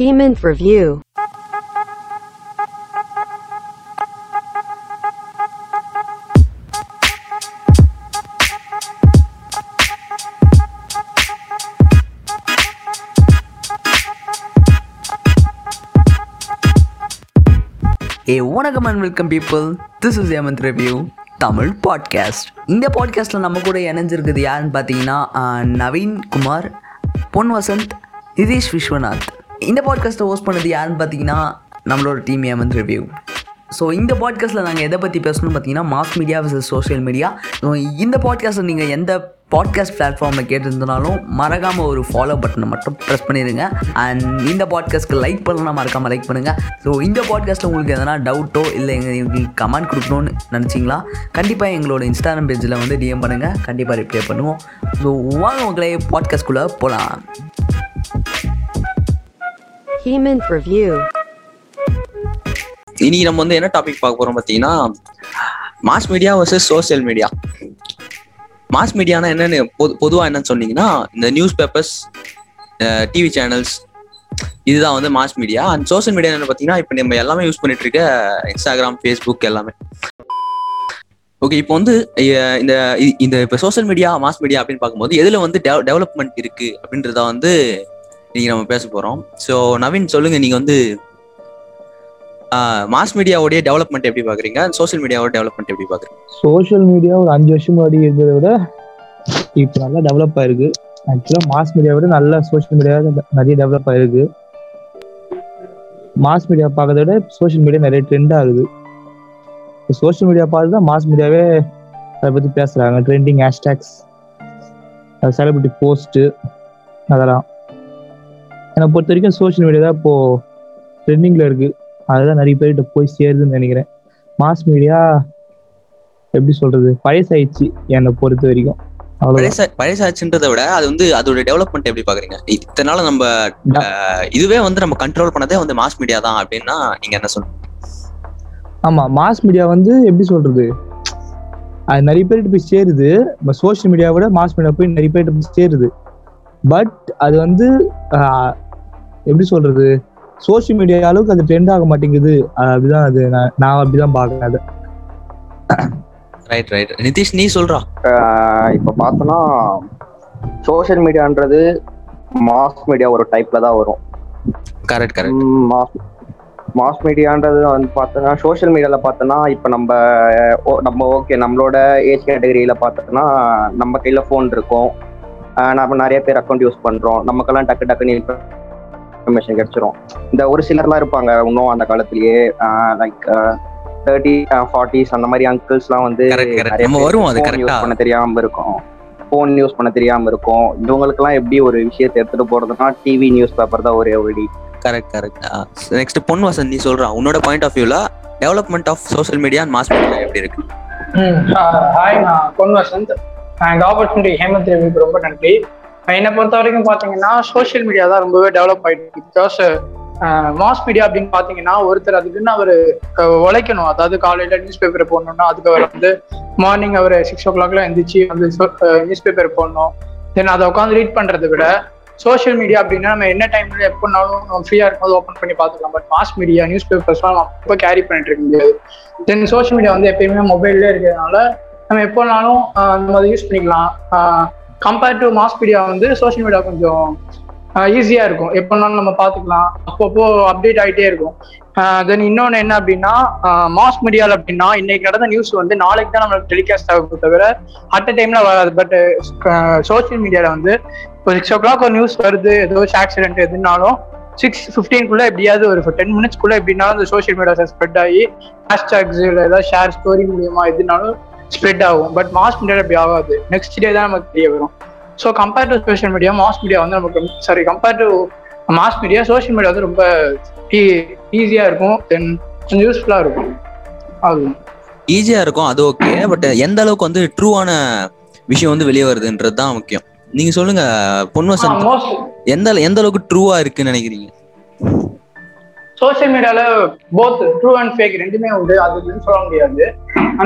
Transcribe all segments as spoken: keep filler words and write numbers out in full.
Hemant Review. ஏ வணக்கம் and welcome people, this is Hemant review Tamil podcast. இந்த பாட்காஸ்ட்டில் நம்ம கூட இணைஞ்சிருக்குது யாருன்னு பார்த்தீங்கன்னா நவீன்குமார், பொன் வசந்த், நிதீஷ் விஸ்வநாத். இந்த பாட்காஸ்ட்டை ஹோஸ்ட் பண்ணது யாருன்னு பார்த்தீங்கன்னா நம்மளோட டீம் ஹேமந்த் ரிவ்யூ. ஸோ இந்த பாட்காஸ்ட்டில் நாங்கள் எதை பற்றி பேசணும்னு பார்த்தீங்கன்னா mass media versus social media. So இந்த பாட்காஸ்ட்டில் நீங்கள் எந்த பாட்காஸ்ட் பிளாட்ஃபார்மில் கேட்டிருந்தனாலும் மறக்காமல் ஒரு ஃபாலோ பட்டனை மட்டும் ப்ரெஸ் பண்ணிடுங்க. அண்ட் இந்த பாட்காஸ்ட்க்கு லைக் பண்ணணும்னா மறக்காமல் லைக் பண்ணுங்கள். ஸோ இந்த பாட்காஸ்ட்டில் உங்களுக்கு எதனா டவுட்டோ இல்லை எங்களுக்கு கமெண்ட் கொடுக்கணும்னு நினச்சிங்களா, கண்டிப்பாக எங்களோட இன்ஸ்டாகிராம் பேஜில் வந்து டிஎம் பண்ணுங்கள், கண்டிப்பாக ரிப்ளை பண்ணுவோம். ஸோ வாங்க உங்களே பாட்காஸ்ட்குள்ளே போகலாம். இனி நம்ம வந்து என்ன டாபிக் பார்க்க போகிறோம் பார்த்தீங்கன்னா mass media versus social media. Mass மீடியானா என்னன்னு பொது பொதுவாக என்னன்னு சொன்னீங்கன்னா இந்த நியூஸ் பேப்பர்ஸ், டிவி சேனல்ஸ், இதுதான் வந்து mass media. And social media என்னன்னு பார்த்தீங்கன்னா இப்போ நம்ம எல்லாமே யூஸ் பண்ணிட்டு இருக்க இன்ஸ்டாகிராம், ஃபேஸ்புக் எல்லாமே. ஓகே, இப்போ வந்து இந்த இந்த இப்போ சோஷியல் மீடியா, மாஸ் மீடியா அப்படின்னு பார்க்கும்போது எதில் வந்து டெவ டெவலப்மெண்ட் இருக்கு அப்படின்றத வந்து நீங்கள் நம்ம பேச போகிறோம். ஸோ நவீன் சொல்லுங்க, நீங்கள் வந்து மாஸ் மீடியாவோடைய டெவலப்மெண்ட் எப்படி பாக்குறீங்க, சோஷியல் மீடியாவோட டெவலப்மெண்ட் எப்படி பாக்குறீங்க? சோஷியல் மீடியா ஒரு அஞ்சு வருஷம் முன்னாடி இருக்கிறத விட இப்போ நல்லா டெவலப் ஆயிருக்கு. ஆக்சுவலா மாஸ் மீடியா விட நல்லா சோஷியல் மீடியா நிறைய டெவலப் ஆயிருக்கு. மாஸ் மீடியா பார்க்கறத விட சோஷியல் மீடியா நிறைய ட்ரெண்ட் ஆகுது. சோஷியல் மீடியா பார்த்து தான் மாஸ் மீடியாவே அதை பத்தி பேசுறாங்க. ட்ரெண்டிங் ஹேஷ்டாக்ஸ், செலிபிரிட்டி போஸ்ட், அதெல்லாம் எனக்கு பொறுத்த வரைக்கும் சோஷியல் மீடியா தான் இப்போ ட்ரெண்டிங்ல இருக்கு. அதுதான் நிறைய பேர்கிட்ட போய் சேருதுன்னு நினைக்கிறேன். மாஸ் மீடியா எப்படி சொல்றது, பழசாயிடுச்சு என்னை பொறுத்த வரைக்கும். பழசாயிடுச்சுன்றதை விட அது வந்து அதோட டெவலப்மெண்ட் எப்படி பாக்குறீங்க? இதனால நம்ம இதுவே வந்து நம்ம கண்ட்ரோல் பண்ணதே வந்து மாஸ் மீடியா தான் அப்படின்னா நீங்க என்ன சொல்றீங்க? ஆமா, மாஸ் மீடியா வந்து எப்படி சொல்றது, அது நிறைய பேர்கிட்ட போய் சேருது. சோசியல் மீடியா விட மாஸ் மீடியா போய் நிறைய பேர்கிட்ட போய் சேருது. பட் அது வந்து எப்படி சொல்றது, சோசியல் மீடியா அளவுக்கு அது ட்ரெண்ட் ஆக மாட்டேங்குது. அப்படிதான் அது நான் அப்படிதான் பாக்குறேன் அது. ரைட் ரைட் நிதிஷ், நீ சொல்றா. இப்ப பார்த்தோம்னா சோசியல் மீடியான்றது மாஸ் மீடியா ஒரு டைப்ல தான் வரும். கரெக்ட் கரெக்ட் மாஸ் மாஸ் மீடியான்றது வந்து பார்த்தோம்னா சோசியல் மீடியாவில் பார்த்தோன்னா இப்போ நம்ம நம்ம ஓகே நம்மளோட ஏஜ் கேட்டகரியில பார்த்தோம்னா நம்ம கையில ஃபோன் இருக்கும், நம்ம நிறைய பேர் அக்கௌண்ட் யூஸ் பண்றோம், நமக்கெல்லாம் டக்கு டக்குன்னு இன்ஃபர்மேஷன் கிடைச்சிரும். இந்த ஒரு சிலர்லாம் இருப்பாங்க இன்னும் அந்த காலத்திலேயே, லைக் தேர்ட்டி ஃபார்ட்டிஸ் அந்த மாதிரி அங்கிள்ஸ்லாம் வந்து பண்ண தெரியாம இருக்கும், ஃபோன் யூஸ் பண்ண தெரியாம இருக்கும். இவங்களுக்குலாம் எப்படி ஒரு விஷயத்தை எடுத்துட்டு போறதுன்னா டிவி, நியூஸ் பேப்பர் தான் ஒரு வழி. கரெக்ட் கரெக்ட் நெக்ஸ்ட் பொன் வசந்த், நீ சொல்றா உன்னோட பாயிண்ட் ஆஃப் வியூல development of social media and mass media எப்படி இருக்கு? ஹாய், நான் பொன் வசந்த். அண்ட் ஆப்பர்ச்சுனிட்டி ஹேமந்த் ரவிக்கு ரொம்ப நன்றி. என்னை பொறுத்த வரைக்கும் பார்த்தீங்கன்னா சோஷியல் மீடியா தான் ரொம்பவே டெவலப் ஆகிட்டு. பிகாஸ் மாஸ் மீடியா அப்படின்னு பார்த்தீங்கன்னா ஒருத்தர் அதுக்குன்னு அவர் உழைக்கணும். அதாவது காலையில் நியூஸ் பேப்பரை போடணும்னா அதுக்கு அவர் வந்து மார்னிங் அவர் சிக்ஸ் ஓ கிளாக்லாம் எழுந்திரிச்சு வந்து நியூஸ் பேப்பர் போடணும். தென் அதை உட்காந்து ரீட் பண்ணுறதை விட சோஷியல் மீடியா அப்படின்னா நம்ம என்ன டைம்ல எப்படினாலும் நம்ம ஃப்ரீயாக இருக்கும்போது ஓப்பன் பண்ணி பார்த்துக்கலாம். பட் மாஸ் மீடியா, நியூஸ் பேப்பர்ஸ்லாம் நம்ம அப்போ கேரி பண்ணிட்டு இருக்க முடியாது. தென் சோஷியல் மீடியா வந்து எப்பயுமே மொபைல்ல இருக்கிறதுனால நம்ம எப்போனாலும் நம்ம அதை யூஸ் பண்ணிக்கலாம். கம்பேர்ட் டு மாஸ் மீடியா வந்து சோஷியல் மீடியா கொஞ்சம் ஈஸியா இருக்கும், எப்படினாலும் நம்ம பார்த்துக்கலாம், அப்பப்போ அப்டேட் ஆகிட்டே இருக்கும். தென் இன்னொன்று என்ன அப்படின்னா மாஸ் மீடியாவில் அப்படின்னா இன்னைக்கு நடந்த நியூஸ் வந்து நாளைக்கு தான் நம்மளுக்கு டெலிகாஸ்ட் ஆகும், தவிர அட் அ டைம்ல வராது. பட் சோஷியல் மீடியாவில் வந்து இப்போ சிக்ஸ் ஓ கிளாக் ஒரு நியூஸ் வருது, ஏதோ ஒரு ஆக்சிடென்ட் எதுனாலும் சிக்ஸ் ஃபிஃப்டீன்குள்ளே எப்படியாவது ஒரு டென் மினிட்ஸ்க்குள்ளே எப்படின்னாலும் அந்த சோஷியல் மீடியாவில் ஸ்ப்ரெட் ஆகி ஹேஷ்டாக்ஸ் இல்லை ஏதாவது ஷேர் ஸ்டோரி மூலியமா எதுனாலும் ஸ்ப்ரெட் ஆகும். பட் மாஸ் மீடியாவில் அப்படி ஆகாது, நெக்ஸ்ட் டே தான் நமக்கு தெரிய வரும். So compare to social media mass media வந்து நமக்கு sorry compare to mass media social media வந்து ரொம்ப ஈஸியாக இருக்கும், தென் கொஞ்சம் யூஸ்ஃபுல்லாக இருக்கும். ஆகும் ஈஸியாக இருக்கும் அது ஓகே. பட் எந்த அளவுக்கு வந்து ட்ரூவான விஷயம் வந்து வெளியே வருதுன்றது தான் முக்கியம். நீங்கள் சொல்லுங்கள் பொன்வசன், எந்த எந்த அளவுக்கு ட்ரூவாக இருக்குன்னு நினைக்கிறீங்க? சோஷியல் மீடியால போத் ட்ரூ அண்ட் ஃபேக் ரெண்டுமே உண்டு, அதுன்னு சொல்ல முடியாது,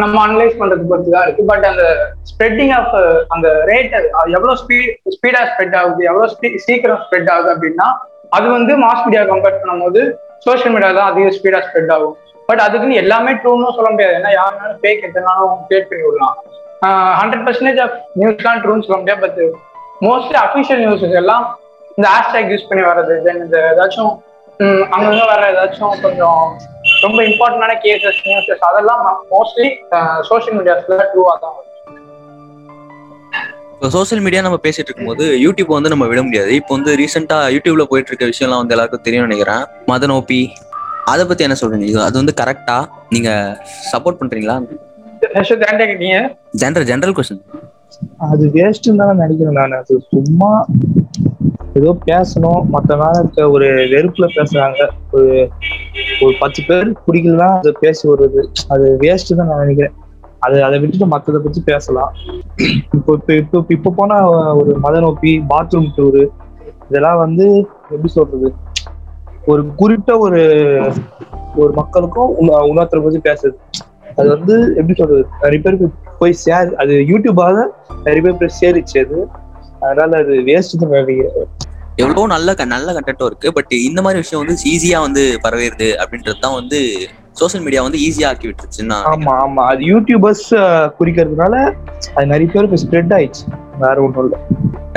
நம்ம அனலைஸ் பண்றது பொறுத்து தான் இருக்கு. பட் அந்த ஸ்ப்ரெட்டிங் ஆஃப் அந்த ரேட் எவ்வளோ ஸ்பீட் ஸ்பீடா ஸ்ப்ரெட் ஆகுது, எவ்வளோ சீக்கிரம் ஸ்ப்ரெட் ஆகுது அப்படின்னா அது வந்து மாஸ் மீடியா கம்பேர் பண்ணும்போது சோஷியல் மீடியா தான் அதிக ஸ்பீடா ஸ்ப்ரெட் ஆகும். பட் அதுக்குன்னு எல்லாமே ட்ரூன்னு சொல்ல முடியாது, ஏன்னா யாருனாலும் ஃபேக் எத்தனாலும் கிரியேட் பண்ணி விடலாம். ஹண்ட்ரட் பர்சன்டேஜ் ஆஃப் நியூஸ்லாம் ட்ரூன்னு சொல்ல முடியாது. பட் மோஸ்ட்லி அஃபிஷியல் நியூஸஸ் எல்லாம் இந்த ஹேஷ்டேக் யூஸ் பண்ணி வர்றது, தென் இந்த ஏதாச்சும் அங்கங்க வர ஏதாச்சும் கொஞ்சம் ரொம்ப இம்பார்ட்டன்டான கேசஸ் நியூஸஸ் அதெல்லாம் மோஸ்ட்லி சோஷியல் மீடியாஸ்ல ட்ரூவா தான் வரும். இப்போ சோசியல் மீடியா நம்ம பேசிட்டு இருக்கும்போது யூடியூப் வந்து நம்ம விட முடியாது. இப்போ வந்து ரீசெண்டா யூடியூப்ல போயிட்டு இருக்க விஷயம்லாம் வந்து எல்லாருக்கும் தெரியும் நினைக்கிறேன். மதன் ஓபி, அதை பத்தி என்ன சொல்றீங்க? அது வந்து கரெக்டா நீங்க சப்போர்ட் பண்றீங்களா? General general question. அது வேஸ்ட் தான் நினைக்கிறேன் நான். அது சும்மா ஏதோ பேசணும், மற்ற மேல இருக்க ஒரு வெறுப்புல பேசுறாங்க. ஒரு ஒரு பத்து பேர் பிடிக்கலாம் அதை பேசி வருது, அது வேஸ்ட் தான் நான் நினைக்கிறேன். அது அதை விட்டுட்டு மற்றதை பத்தி பேசலாம். இப்போ இப்போ இப்போ இப்போ போனா ஒரு மதன் ஓபி, பாத்ரூம் டூரு, இதெல்லாம் வந்து எப்படி சொல்றது, ஒரு குறிப்பிட்ட ஒரு ஒரு மக்களுக்கும் உணர்த்தரை பத்தி பேசுறது. அது வந்து எப்படி சொல்றது, நிறைய பேருக்கு போய் சேர், அது யூடியூபாக நிறைய பேர் போய் சேரிச்சு. அது அதனால அது வேஸ்ட் தான் நினைக்கிறேன். எவ்வளோ நல்ல நல்ல கண்டென்ட்டும் இருக்கு, பட் இந்த மாதிரி விஷயம் வந்து ஈஸியா வந்து பரவிடுது அப்படின்றது தான் வந்து சோசியல் மீடியா வந்து ஈஸியா ஆக்கி விட்டுருச்சுன்னா. ஆமா ஆமா, அது யூடியூபர்ஸ் குறிக்கிறதுனால அது நிறைய பேருக்கு ஸ்ப்ரெட் ஆயிடுச்சு, வேற ஒன்றும் இல்லை.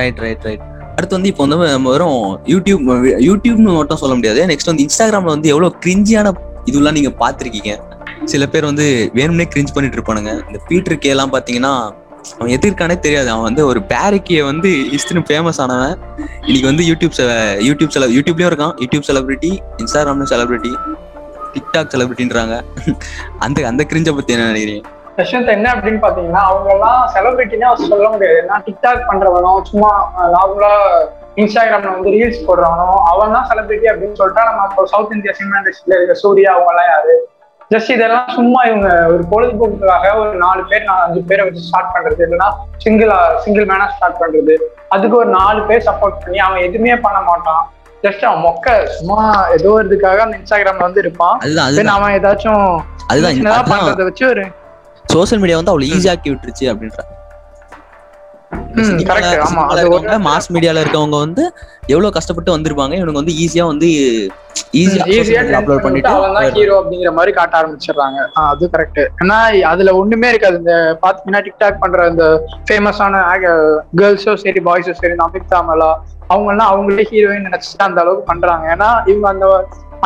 ரைட் ரைட் ரைட் அடுத்து வந்து இப்போ வந்து வெறும் யூடியூப் யூடியூப்னு மட்டும் சொல்ல முடியாது. நெக்ஸ்ட் வந்து இன்ஸ்டாகிராம்ல வந்து எவ்வளோ கிரிஞ்சியான இதுலாம் நீங்க பாத்திருக்கீங்க. சில பேர் வந்து வேணும்னே கிரிஞ்ச் பண்ணிட்டு இருப்பானுங்க. இந்த பீட்டர் கே எல்லாம் பாத்தீங்கன்னா அவன் எதிர்க்கானே தெரியாது. அவன் வந்து ஒரு பேரிக்கியை வந்து இஸ்தின்னு ஃபேமஸ் ஆனவன் இன்னைக்கு வந்து யூடியூப் யூடியூப் செல யூடியூப்லயும் இருக்கான். யூடியூப் செலிபிரிட்டி, இன்ஸ்டாகிராம்ல செலிபிரிட்டி, டிக்டாக் செலிபிரிட்டின்றாங்க. அந்த அந்த கிரிஞ்ச பத்தி என்ன நினைக்கிறீங்க? பிரச்சனை என்ன அப்படின்னு பாத்தீங்கன்னா, அவங்க எல்லாம் செலிபிரிட்டினே சொல்ல முடியாது. ஏன்னா டிக்டாக் பண்றவனோ சும்மா நார்மலா இன்ஸ்டாகிராம்ல வந்து ரீல்ஸ் போடுறவனோ அவன் தான் செலிபிரிட்டி அப்படின்னு சொல்லிட்டா, நம்ம இப்போ சவுத் இந்தியா சினிமா இண்டஸ்ட்ரியில இருக்க சூர்யா அவங்க எல்லாம் யாரு? ஜஸ்ட் இதெல்லாம் சும்மா இவங்க ஒரு பொழுதுபோக்குக்காக ஒரு நாலு பேர் நான் அஞ்சு பேரை வச்சு ஸ்டார்ட் பண்றது, இல்லைன்னா சிங்கிளா சிங்கிள் மேனா ஸ்டார்ட் பண்றது, அதுக்கு ஒரு நாலு பேர் சப்போர்ட் பண்ணி அவன் எதுவுமே பண்ண மாட்டான். ஜஸ்ட் அவன் மொக்க சும்மா ஏதோ இதுக்காக அந்த இன்ஸ்டாகிராம்ல வந்து இருப்பான். அவன் ஏதாச்சும் அதுதான் பண்றதை வச்சு ஒரு சோசியல் மீடியா வந்து அவ்வளவு ஈஸியா ஆக்கி விட்டுருச்சு அப்படின்ற. மாஸ் மீடியால இருக்கவங்க வந்து எவ்வளவு கஷ்டப்பட்டு வந்திருப்பாங்க, இவனுக்கு வந்து ஈஸியா வந்து அது கரெக்ட். ஏன்னா அதுல ஒண்ணுமே இருக்காது. இந்த பாத்தீங்கன்னா டிக்டாக் பண்ற இந்த ஃபேமஸான கேர்ள்ஸோ சரி பாய்ஸோ சரி, அமித் தாமலா அவங்க எல்லாம் அவங்களே ஹீரோயின் நினைச்சுட்டு அந்த அளவுக்கு பண்றாங்க. ஏன்னா இவங்க அந்த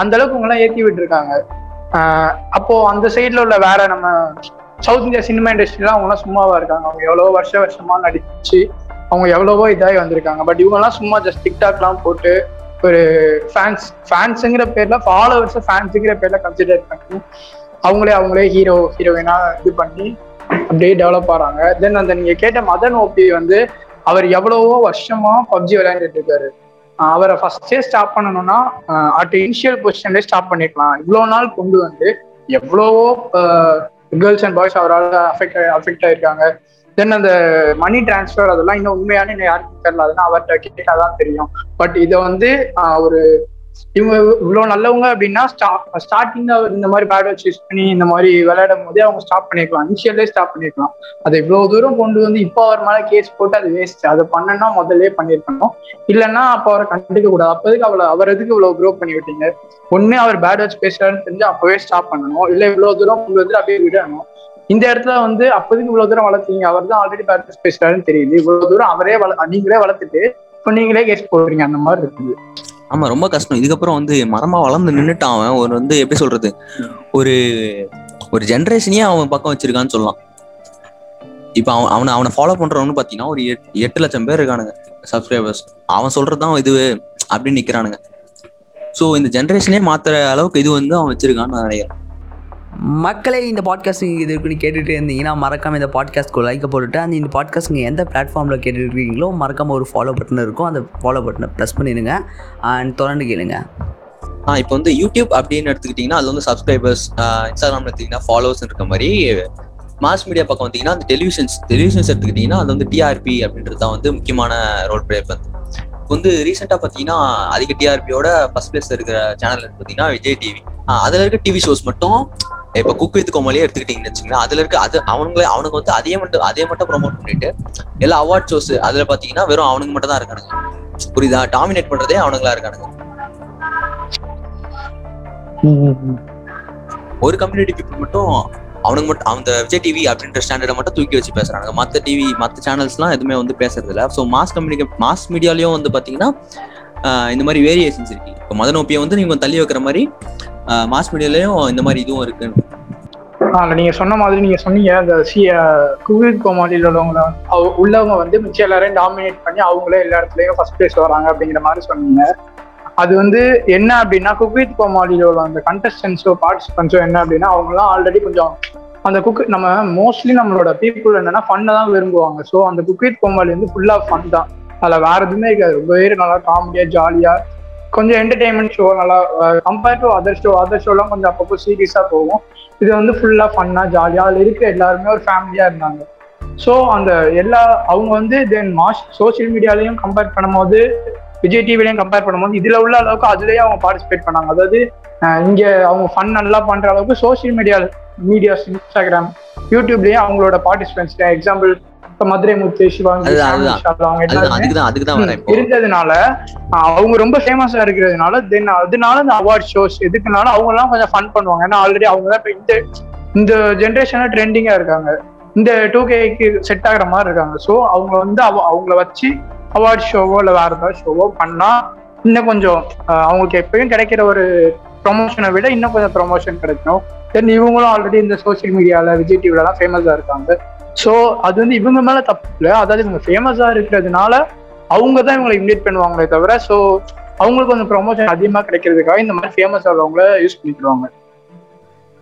அந்த அளவுக்கு இவங்க எல்லாம் ஏற்றி விட்டு இருக்காங்க. ஆஹ் அப்போ அந்த சைட்ல உள்ள வேற நம்ம சவுத் இந்தியா சினிமா இண்டஸ்ட்ரியில அவங்க எல்லாம் சும்மாவா இருக்காங்க. அவங்க எவ்வளவோ வருஷ வருஷமா நடிச்சு அவங்க எவ்வளவோ இதாகி வந்திருக்காங்க. பட் இவங்க எல்லாம் சும்மா ஜஸ்ட் டிக்டாக் எல்லாம் போட்டு ஒரு ஃபேன்ஸ் ஃபேன்ஸுங்கிற பேர்ல, ஃபாலோவர்ஸ் ஃபேன்ஸுங்கிற பேர்ல கன்சிடர் பண்ணி அவங்களே அவங்களே ஹீரோ ஹீரோயினா இது பண்ணி அப்படியே டெவலப் ஆறாங்க. தென் அந்த நீங்க கேட்ட மதன் ஓபி வந்து அவர் எவ்வளவோ வருஷமா பப்ஜி விளையாண்டுட்டு இருக்காரு. அவரை ஃபர்ஸ்டே ஸ்டாப் பண்ணணும்னா அட் இனிஷியல் பொசிஷன்லேயே ஸ்டாப் பண்ணிக்கலாம். இவ்வளோ நாள் கொண்டு வந்து எவ்வளவோ கேர்ள்ஸ் அண்ட் பாய்ஸ் அவரால் அஃபெக்ட் அஃபெக்ட் ஆயிருக்காங்க. தென் அந்த மணி டிரான்ஸ்ஃபர் அதெல்லாம் இன்னும் உண்மையான இன்னும் யாருக்கும் தெரியல. அதெல்லாம் அவர்கிட்ட கேட்டாதான் தெரியும். பட் இதை வந்து ஒரு இவங்க இவ்வளோ நல்லவங்க அப்படின்னா ஸ்டார்டிங்ல அவர் இந்த மாதிரி பேட் வாட்ச் யூஸ் பண்ணி இந்த மாதிரி விளையாடும் போதே அவங்க ஸ்டாப் பண்ணிக்கலாம், இனிஷியல்லேயே ஸ்டாப் பண்ணிக்கலாம். அதை இவ்வளோ தூரம் கொண்டு வந்து இப்போ அவர் மேலே கேஸ் போட்டு அது வேஸ்ட். அதை பண்ணனா முதல்ல பண்ணியிருக்கணும், இல்லைன்னா அப்போ அவரை கண்டுக்க கூடாது. அப்போதுக்கு அவ்வளோ அவர் எதுக்கு இவ்வளோ க்ரோ பண்ணி விட்டீங்க? ஒன்று அவர் பேட் வாட்ச் பேசுறாருன்னு தெரிஞ்சு அப்போவே ஸ்டாப் பண்ணணும், இல்லை இவ்வளோ தூரம் கொண்டு வந்து அப்படியே விடணும். இந்த இடத்துல வந்து அப்போதுக்கு இவ்வளோ தூரம் வளர்த்தீங்க. அவர் தான் ஆல்ரெடி பேட் வாட்ச் பேசுறாருன்னு தெரியுது. இவ்வளோ தூரம் அவரே வள நீங்களே வளர்த்துட்டு இப்போ நீங்களே கேஸ் போடுறீங்க, அந்த மாதிரி இருக்குது. ஆமா, ரொம்ப கஷ்டம். இதுக்கப்புறம் வந்து மரமா வளர்ந்து நின்றுட்டான் அவன். ஒரு வந்து எப்படி சொல்றது, ஒரு ஒரு ஜென்ரேஷனையே அவன் பக்கம் வச்சிருக்கான்னு சொல்லலாம். இப்ப அவன் அவனை அவனை ஃபாலோ பண்றவனு பாத்தீங்கன்னா ஒரு எட்டு லட்சம் பேர் இருக்கானுங்க சப்ஸ்கிரைபர்ஸ். அவன் சொல்றதுதான் இது அப்படின்னு நிக்கிறானுங்க. சோ இந்த ஜென்ரேஷனே மாத்துற அளவுக்கு இது வந்து அவன் வச்சிருக்கான்னு நான் நினைக்கிறேன். மக்களே, இந்த பாட்காஸ்ட் நீங்கள் இது இருக்குன்னு கேட்டுகிட்டு இருந்தீங்கன்னா மறக்காமல் இந்த பாட்காஸ்ட்க்கு லைக்கை போட்டுவிட்டு அந்த இந்த பாட்காஸ்ட் நீங்கள் எந்த பிளாட்ஃபார்மில் கேட்டுட்ருக்கீங்களோ மறக்காமல் ஒரு ஃபாலோ பட்டன் இருக்கும், அந்த ஃபாலோ பட்டனை ப்ரெஸ் பண்ணிடுங்க அண்ட் தொடர்ந்து கேளுங்க. ஆ இப்போ வந்து யூடியூப் அப்படின்னு எடுத்துக்கிட்டிங்கன்னா அது வந்து சப்ஸ்கிரைபர்ஸ், இன்ஸ்டாகிராமில் எடுத்துக்கிட்டிங்கன்னா ஃபாலோவர்ஸ் இருக்க மாதிரி, மாஸ் மீடியா பக்கம் வந்தீங்கன்னா அந்த டெலிவிஷன்ஸ் டெலிவிஷன்ஸ் எடுத்துக்கிட்டிங்கன்னா அது வந்து டிஆர்பி அப்படின்றது தான் வந்து முக்கியமான ரோல் ப்ளே பண்ணுது. இப்போ வந்து ரீசெண்டாக பார்த்தீங்கன்னா அதிக டிஆர்பியோட ஃபர்ஸ்ட் பிளேஸ் இருக்கிற சேனல் பார்த்தீங்கன்னா விஜய் டிவி. அதில் இருக்க டிவி ஷோஸ் மட்டும் இப்போ குக் வித் கோமாளியே எடுத்துக்கிட்டீங்கன்னு வச்சுக்கோங்களேன். அதில் இருக்க அது அவனுங்களே அவனுக்கு வந்து அதே மட்டும் அதே மட்டும் ப்ரொமோட் பண்ணிட்டு எல்லா அவார்ட் ஷோஸ் அதில் பார்த்தீங்கன்னா வெறும் அவனுக்கு மட்டும் தான் இருக்கானுங்க. புரியுதா? டாமினேட் பண்ணுறதே அவனுங்களா இருக்கானுங்க. ஒரு கம்யூனிட்டி பீப்புள் மட்டும் அவனுக்கு மட்டும் அந்த விஜய் டிவி அப்படின்ற ஸ்டாண்டர்டை மட்டும் தூக்கி வச்சு பேசுறாங்க. மற்ற டிவி மற்ற சேனல்ஸ்லாம் எதுவுமே வந்து பேசுறது இல்லை. ஸோ மாஸ் கம்யூனிகே மாஸ் மீடியாலையும் வந்து பார்த்தீங்கன்னா இந்த மாதிரி வேரியேஷன்ஸ் இருக்கு. இப்போ மதநோப்பியை வந்து நீங்கள் தள்ளி வைக்கிற மாதிரி மாஸ் மீடியாலையும் இந்த மாதிரி இதுவும் இருக்குன்னு அதில் நீங்கள் சொன்ன மாதிரி நீங்கள் சொன்னீங்க. அந்த சி குவிட் கோமாளியில் உள்ளவங்களை உள்ளவங்க வந்து மிச்சம் எல்லாரையும் டாமினேட் பண்ணி அவங்களே எல்லா இடத்துலையும் ஃபர்ஸ்ட் பிளேஸ் வராங்க அப்படிங்கிற மாதிரி சொன்னீங்க. அது வந்து என்ன அப்படின்னா குக்வித் கோமாளியில் உள்ள அந்த கண்டஸ்டன்ஸோ பார்ட்டிசிபென்ட்ஸோ என்ன அப்படின்னா அவங்களாம் ஆல்ரெடி கொஞ்சம் அந்த குக் நம்ம மோஸ்ட்லி நம்மளோட பீப்புள் என்னன்னா ஃபன்னை தான் விரும்புவாங்க. ஸோ அந்த குக்வித் கோமாளி வந்து ஃபுல்லாக ஃபன் தான், அதில் வேறு எதுவுமே இருக்காது. ரொம்பவே நல்லா காமெடியாக ஜாலியாக கொஞ்சம் என்டர்டெயின்மெண்ட் ஷோ நல்லா compared to other show other ஷோலாம் கொஞ்சம் அப்பப்போ சீரியஸாக போகும். இது வந்து ஃபுல்லாக ஃபன்னாக ஜாலியாக அதில் இருக்கிற எல்லாருமே ஒரு ஃபேமிலியாக இருந்தாங்க. ஸோ அந்த எல்லா அவங்க வந்து தென் மாஸ் சோசியல் மீடியாலையும் கம்பேர் பண்ணும்போது விஜய் டிவிலையும் கம்பேர் பண்ணும்போது இதில் உள்ள அளவுக்கு அதுலேயே அவங்க பார்ட்டிசிபேட் பண்ணாங்க. அதாவது இங்கே அவங்க ஃபன் நல்லா பண்ணுற அளவுக்கு சோசியல் மீடியா மீடியாஸ் இன்ஸ்டாகிராம் யூடியூப்லேயே அவங்களோட பார்ட்டிசிபென்ட்ஸ் எக்ஸாம்பிள் இப்போ மதுரை முத்து சிவாங்கி இருந்ததுனால அவங்க ரொம்ப ஃபேமஸாக இருக்கிறதுனால தென் அதனால இந்த அவார்ட் ஷோஸ் எதுக்குனால அவங்கலாம் கொஞ்சம் ஃபன் பண்ணுவாங்க. ஏன்னா ஆல்ரெடி அவங்க தான் இப்போ இந்த இந்த ஜென்ரேஷனில் ட்ரெண்டிங்காக இருக்காங்க, இந்த டூ கேக்கு செட் ஆகிற மாதிரி இருக்காங்க. ஸோ அவங்க வந்து அவ அவங்கள வச்சு அவார்ட் ஷோவோ இல்லை வேறு ஏதாவது ஷோவோ பண்ணால் இன்னும் கொஞ்சம் அவங்களுக்கு எப்பயும் கிடைக்கிற ஒரு ப்ரொமோஷனை விட இன்னும் கொஞ்சம் ப்ரொமோஷன் கிடைக்கும். தென் இவங்களும் ஆல்ரெடி இந்த சோசியல் மீடியாவில் விஜய் டிவிலலாம் ஃபேமஸாக இருக்காங்க. ஸோ அது வந்து இவங்க மேலே தப்பு இல்லை, அதாவது இவங்க ஃபேமஸாக இருக்கிறதுனால அவங்க தான் இவங்களை இன்வைட் பண்ணுவாங்களே தவிர ஸோ அவங்களுக்கு கொஞ்சம் ப்ரொமோஷன் அதிகமாக கிடைக்கிறதுக்காக இந்த மாதிரி ஃபேமஸ் ஆகிறவங்கள யூஸ் பண்ணிக்கிடுவாங்க.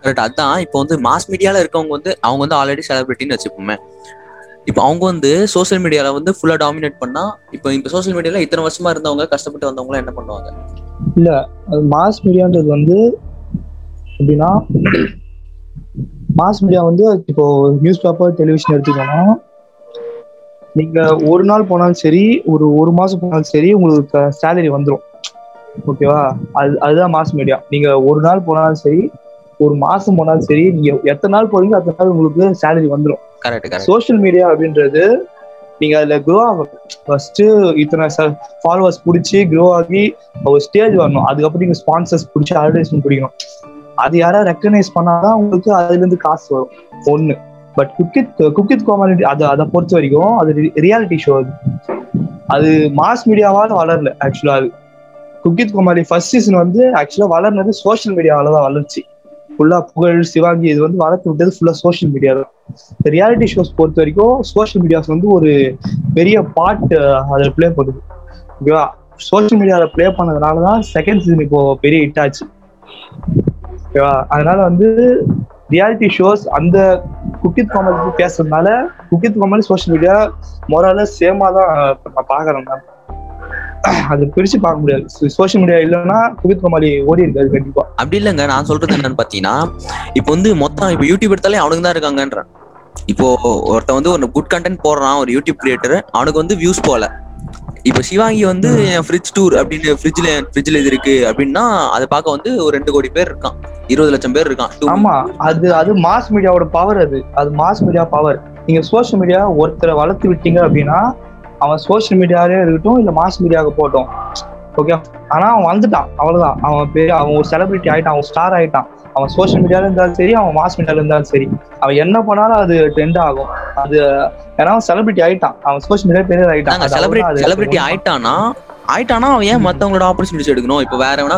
கரெக்ட். அதுதான் இப்போ வந்து மாஸ் மீடியாவில் இருக்கவங்க வந்து அவங்க வந்து ஆல்ரெடி செலிபிரிட்டின்னு வச்சுப்போமே. இப்போ அவங்க வந்து சோசியல் மீடியாவில் வந்து ஃபுல்லாக டாமினேட் பண்ணால் இப்போ இப்போ சோசியல் மீடியாவில் இத்தனை வருஷமாக இருந்தவங்க கஷ்டப்பட்டு வந்தவங்களாம் என்ன பண்ணுவாங்க? இல்லை, மாஸ் மீடியான்றது வந்து எப்படின்னா மாஸ் மீடியா வந்து இப்போ நியூஸ் பேப்பர் டெலிவிஷன் எடுத்துக்கோங்க. நீங்கள் ஒரு நாள் போனாலும் சரி ஒரு ஒரு மாதம் போனாலும் சரி உங்களுக்கு சேலரி வந்துடும். ஓகேவா? அது அதுதான் மாஸ் மீடியா. நீங்கள் ஒரு நாள் போனாலும் சரி ஒரு மாதம் போனாலும் சரி நீங்கள் எத்தனை நாள் போகிறீங்களோ அத்தனை நாள் உங்களுக்கு சேலரி வந்துடும். சோசியல் மீடியா அப்படின்றது நீங்க அதுல க்ரோ ஆகணும். ஃபர்ஸ்ட் இத்தனை ஃபாலோவர்ஸ் பிடிச்சி க்ரோ ஆகி ஒரு ஸ்டேஜ் வரணும். அதுக்கப்புறம் நீங்க ஸ்பான்சர்ஸ் பிடிச்சி அட்வர்டைஸ்மெண்ட் பிடிக்கணும். அது யாராவது ரெக்கக்னைஸ் பண்ணாதான் உங்களுக்கு அதுல இருந்து காசு வரும் ஒண்ணு. பட் குக்வித் குக்வித் கோமாளி அதை அதை பொறுத்த வரைக்கும் அது ரியாலிட்டி ஷோ. அது அது மாஸ் மீடியாவால வளரல. ஆக்சுவலா அது குக்வித் கோமாளி ஃபர்ஸ்ட் சீசன் வந்து ஆக்சுவலா வளர்னது சோசியல் மீடியாவால தான் வளர்ச்சி. ஃபுல்லா புகழ் சிவாங்கி இது வந்து வளர்த்து விட்டது ஃபுல்லா சோசியல் மீடியா தான். ரியாலிட்டி ஷோஸ் பொறுத்த வரைக்கும் சோசியல் மீடியாஸ் வந்து ஒரு பெரிய பார்ட் அதில் பிளே பண்ணுது. ஓகேவா? சோசியல் மீடியாவில் பிளே பண்ணதுனால தான் செகண்ட் சீசன் இப்போ பெரிய ஹிட் ஆச்சு. ஓகேவா? அதனால வந்து ரியாலிட்டி ஷோஸ் அந்த குக்வித் கோமாளி பேசுறதுனால குக்வித் கோமாளி சோசியல் மீடியா மொரால சேமா தான் பாக்குறோம். அது பிரிச்சு பார்க்க முடியாது. சோசியல் மீடியா இல்லைன்னா குக்வித் கோமாளி ஓடி இருக்காது கண்டிப்பா. அப்படி இல்லைங்க, நான் சொல்றது என்னன்னு பாத்தீங்கன்னா இப்போ வந்து மொத்தம் இப்போ யூடியூப் எடுத்தாலே அவனுக்கு தான் இருக்காங்கன்ற. இப்போ ஒருத்த வந்து ஒரு குட் கண்டென்ட் போடுறான், ஒரு யூடியூப் கிரியேட்டர், அவனுக்கு வந்து வியூஸ் போல. இப்போ சிவாங்கி வந்து என் ஃப்ரிட்ஜ் டூர் அப்படின்னு ஃப்ரிட்ஜ்ல ஃப்ரிட்ஜ்ல இது இருக்கு அப்படின்னா அதை பார்க்க வந்து ஒரு ரெண்டு கோடி பேர் இருக்கான், இருபது லட்சம் பேர் இருக்கான். ஆமா, அது அது மாஸ் மீடியாவோட பவர். அது அது மாஸ் மீடியா பவர். நீங்க சோசியல் மீடியா ஒருத்தரை வளர்த்து விட்டீங்க அப்படின்னா அவன் சோசியல் மீடியாவிலே இருக்கட்டும் இல்லை மாஸ் மீடியாவுக்கு போட்டோம். ஓகே, ஆனால் அவன் வந்துட்டான், அவ்வளோதான். அவன் பேர் அவன் ஒரு செலிபிரிட்டி ஆகிட்டான், அவன் ஸ்டார் ஆகிட்டான். அவன் சோசியல் மீடியாவில் இருந்தாலும் சரி அவன் மாஸ் மீடியாவில் இருந்தாலும் சரி அவன் என்ன பண்ணாலும் அது ட்ரெண்ட் ஆகும். அது ஏன்னா அவன் செலிபிரிட்டி ஆகிட்டான், அவன் சோசியல் மீடியா பெரிய ஆகிட்டான். செலிபிரிட்டி ஆகிட்டான்னா ஆயிட்டானா அவன் ஏன் மற்றவங்களோட ஆப்பர்ச்சுனிட்டிஸ் எடுக்கணும்? இப்போ வேற வேணா